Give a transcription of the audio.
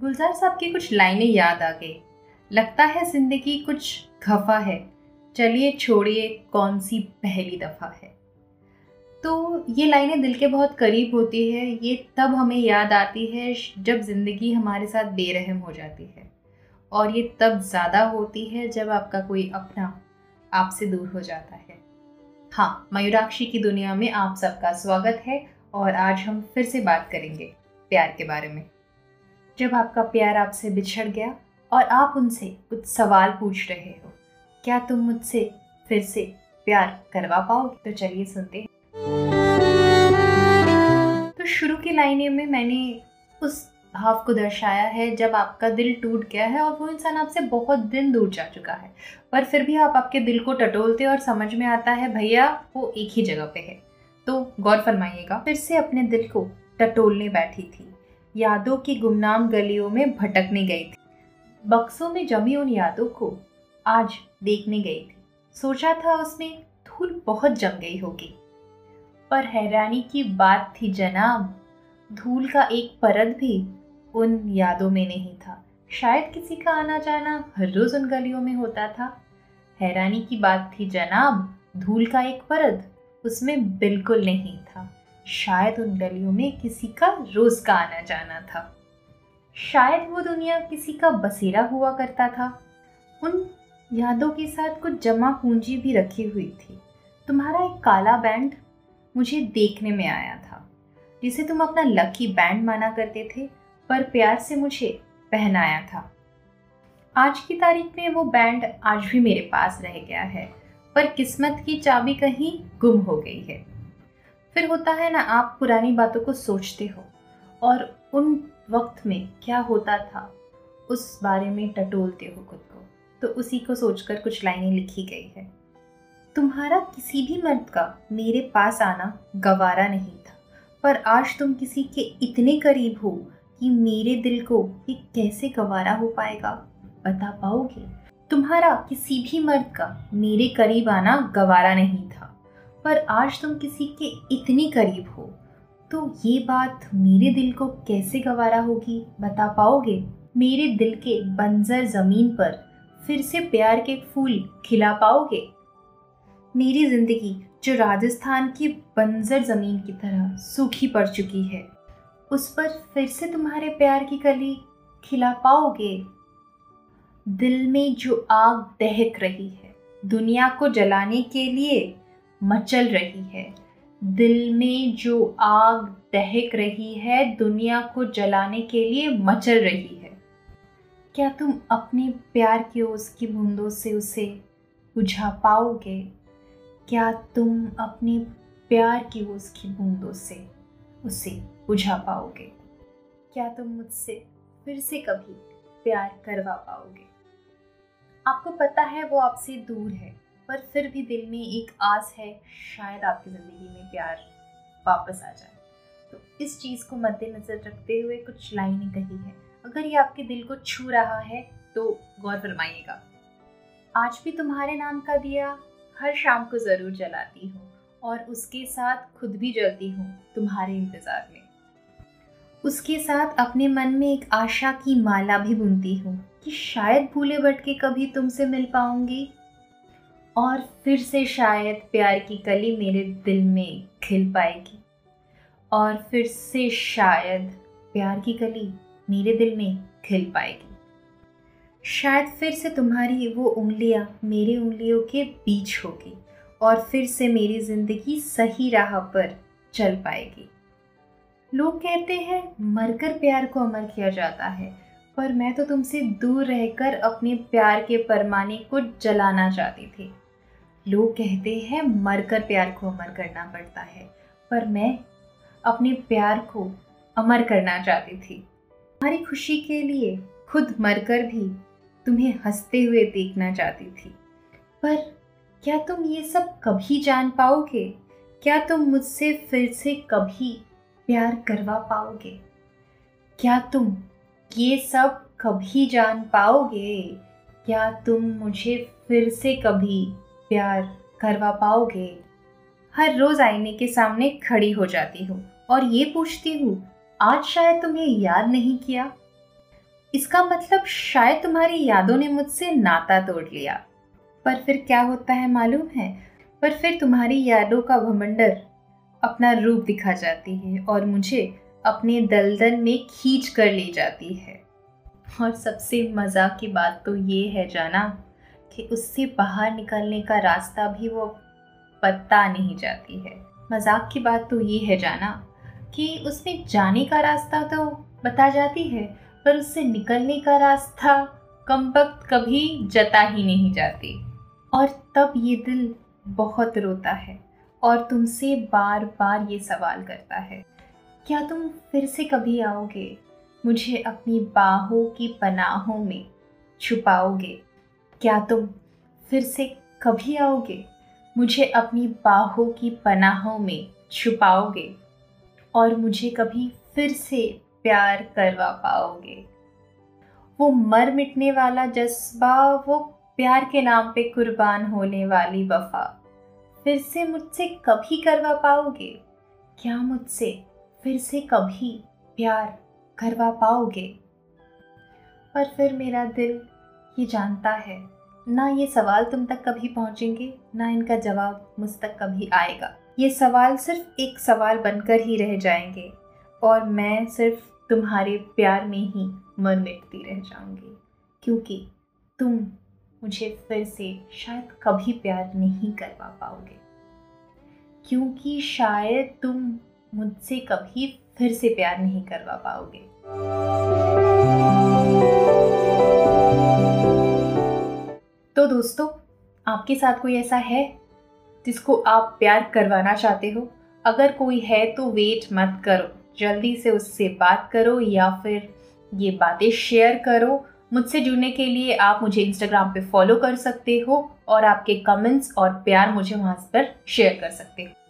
गुलजार साहब की कुछ लाइनें याद आ गई। लगता है जिंदगी कुछ खफा है, चलिए छोड़िए कौन सी पहली दफ़ा है। तो ये लाइनें दिल के बहुत करीब होती है। ये तब हमें याद आती है जब ज़िंदगी हमारे साथ बेरहम हो जाती है, और ये तब ज़्यादा होती है जब आपका कोई अपना आपसे दूर हो जाता है। हाँ, मयूरक्षी की दुनिया में आप सबका स्वागत है, और आज हम फिर से बात करेंगे प्यार के बारे में। जब आपका प्यार आपसे बिछड़ गया और आप उनसे कुछ सवाल पूछ रहे हो, क्या तुम मुझसे फिर से प्यार करवा पाओगे? तो चलिए सुनते हैं। तो शुरू की लाइनें में मैंने उस भाव को दर्शाया है जब आपका दिल टूट गया है और वो इंसान आपसे बहुत दिन दूर जा चुका है, पर फिर भी आप आपके दिल को टटोलते और समझ में आता है भैया वो एक ही जगह पे है। तो गौर फरमाइएगा, फिर से अपने दिल को टटोलने बैठी थी, यादों की गुमनाम गलियों में भटकने गई थी, बक्सों में जमी उन यादों को आज देखने गई थी। सोचा था उसमें धूल बहुत जम गई होगी, पर हैरानी की बात थी जनाब, धूल का एक परत भी उन यादों में नहीं था। शायद किसी का आना जाना हर रोज़ उन गलियों में होता था। हैरानी की बात थी जनाब, धूल का एक परत उसमें बिल्कुल नहीं था। शायद उन गलियों में किसी का रोज़ का आना जाना था। शायद वो दुनिया किसी का बसेरा हुआ करता था। उन यादों के साथ कुछ जमा पूंजी भी रखी हुई थी। तुम्हारा एक काला बैंड मुझे देखने में आया था, जिसे तुम अपना लकी बैंड माना करते थे, पर प्यार से मुझे पहनाया था। आज की तारीख में वो बैंड आज भी मेरे पास रह गया है, पर किस्मत की चाबी कहीं गुम हो गई है। फिर होता है ना, आप पुरानी बातों को सोचते हो और उन वक्त में क्या होता था उस बारे में टटोलते हो खुद को। तो उसी को सोचकर कुछ लाइनें लिखी गई है। तुम्हारा किसी भी मर्द का मेरे पास आना गवारा नहीं था, पर आज तुम किसी के इतने करीब हो कि मेरे दिल को ये कैसे गवारा हो पाएगा, बता पाओगे? तुम्हारा किसी भी मर्द का मेरे करीब आना गवारा नहीं था, पर आज तुम किसी के इतने करीब हो, तो ये बात मेरे दिल को कैसे गवारा होगी, बता पाओगे? मेरे दिल के बंजर ज़मीन पर फिर से प्यार के फूल खिला पाओगे? मेरी ज़िंदगी जो राजस्थान की बंजर ज़मीन की तरह सूखी पड़ चुकी है, उस पर फिर से तुम्हारे प्यार की कली खिला पाओगे? दिल में जो आग दहक रही है, दुनिया को जलाने के लिए मचल रही है। दिल में जो आग दहक रही है, दुनिया को जलाने के लिए मचल रही है। क्या तुम अपने प्यार की ओस की बूंदों से उसे बुझा पाओगे? क्या तुम अपने प्यार की ओस की बूंदों से उसे बुझा पाओगे? क्या तुम मुझसे फिर से कभी प्यार करवा पाओगे? आपको पता है वो आपसे दूर है, पर फिर भी दिल में एक आस है शायद आपकी ज़िंदगी में प्यार वापस आ जाए। तो इस चीज़ को मद्देनज़र रखते हुए कुछ लाइनें कही है। अगर ये आपके दिल को छू रहा है तो गौर फरमाइएगा। आज भी तुम्हारे नाम का दिया हर शाम को ज़रूर जलाती हूँ, और उसके साथ खुद भी जलती हूँ तुम्हारे इंतज़ार में। उसके साथ अपने मन में एक आशा की माला भी बुनती हूँ कि शायद भूले भटके कभी तुमसे मिल पाऊँगी, और फिर से शायद प्यार की कली मेरे दिल में खिल पाएगी, और फिर से शायद प्यार की कली मेरे दिल में खिल पाएगी। शायद फिर से तुम्हारी वो उंगलियां मेरी उंगलियों के बीच होगी, और फिर से मेरी ज़िंदगी सही राह पर चल पाएगी। लोग कहते हैं मरकर प्यार को अमर किया जाता है, पर मैं तो तुमसे दूर रहकर अपने प्यार के परमाने को जलाना चाहती थी। लोग कहते हैं मरकर प्यार को अमर करना पड़ता है, पर मैं अपने प्यार को अमर करना चाहती थी। तुम्हारी खुशी के लिए खुद मरकर भी तुम्हें हंसते हुए देखना चाहती थी, पर क्या तुम ये सब कभी जान पाओगे? क्या तुम मुझसे फिर से कभी प्यार करवा पाओगे? क्या तुम ये सब कभी जान पाओगे? क्या तुम मुझे फिर से कभी प्यार करवा पाओगे? हर रोज़ आईने के सामने खड़ी हो जाती हूँ और ये पूछती हूँ, आज शायद तुम्हें याद नहीं किया। इसका मतलब शायद तुम्हारी यादों ने मुझसे नाता तोड़ लिया। पर फिर क्या होता है मालूम है, पर फिर तुम्हारी यादों का घमंडर अपना रूप दिखा जाती है और मुझे अपने दलदल में खींच कर ले जाती है। और सबसे मज़ा की बात तो ये है जाना कि उससे बाहर निकलने का रास्ता भी वो पता नहीं जाती है। मज़ाक की बात तो ये है जाना कि उसमें जाने का रास्ता तो बता जाती है, पर उससे निकलने का रास्ता कमबख्त कभी जता ही नहीं जाती। और तब ये दिल बहुत रोता है और तुमसे बार बार ये सवाल करता है, क्या तुम फिर से कभी आओगे, मुझे अपनी बाहों की पनाहों में छुपाओगे। क्या तुम फिर से कभी आओगे, मुझे अपनी बाहों की पनाहों में छुपाओगे और मुझे कभी फिर से प्यार करवा पाओगे। वो मर मिटने वाला जज्बा, वो प्यार के नाम पे कुर्बान होने वाली वफा, फिर से मुझसे कभी करवा पाओगे। क्या मुझसे फिर से कभी प्यार करवा पाओगे। पर फिर मेरा दिल ये जानता है ना ये सवाल तुम तक कभी पहुंचेंगे, ना इनका जवाब मुझ तक कभी आएगा। ये सवाल सिर्फ एक सवाल बनकर ही रह जाएंगे और मैं सिर्फ तुम्हारे प्यार में ही मर मिटती रह जाऊंगी, क्योंकि तुम मुझे फिर से शायद कभी प्यार नहीं करवा पाओगे, क्योंकि शायद तुम मुझसे कभी फिर से प्यार नहीं करवा पाओगे। तो दोस्तों, आपके साथ कोई ऐसा है जिसको आप प्यार करवाना चाहते हो? अगर कोई है तो वेट मत करो, जल्दी से उससे बात करो या फिर ये बातें शेयर करो। मुझसे जुड़ने के लिए आप मुझे इंस्टाग्राम पे फॉलो कर सकते हो और आपके कमेंट्स और प्यार मुझे वहाँ पर शेयर कर सकते हो।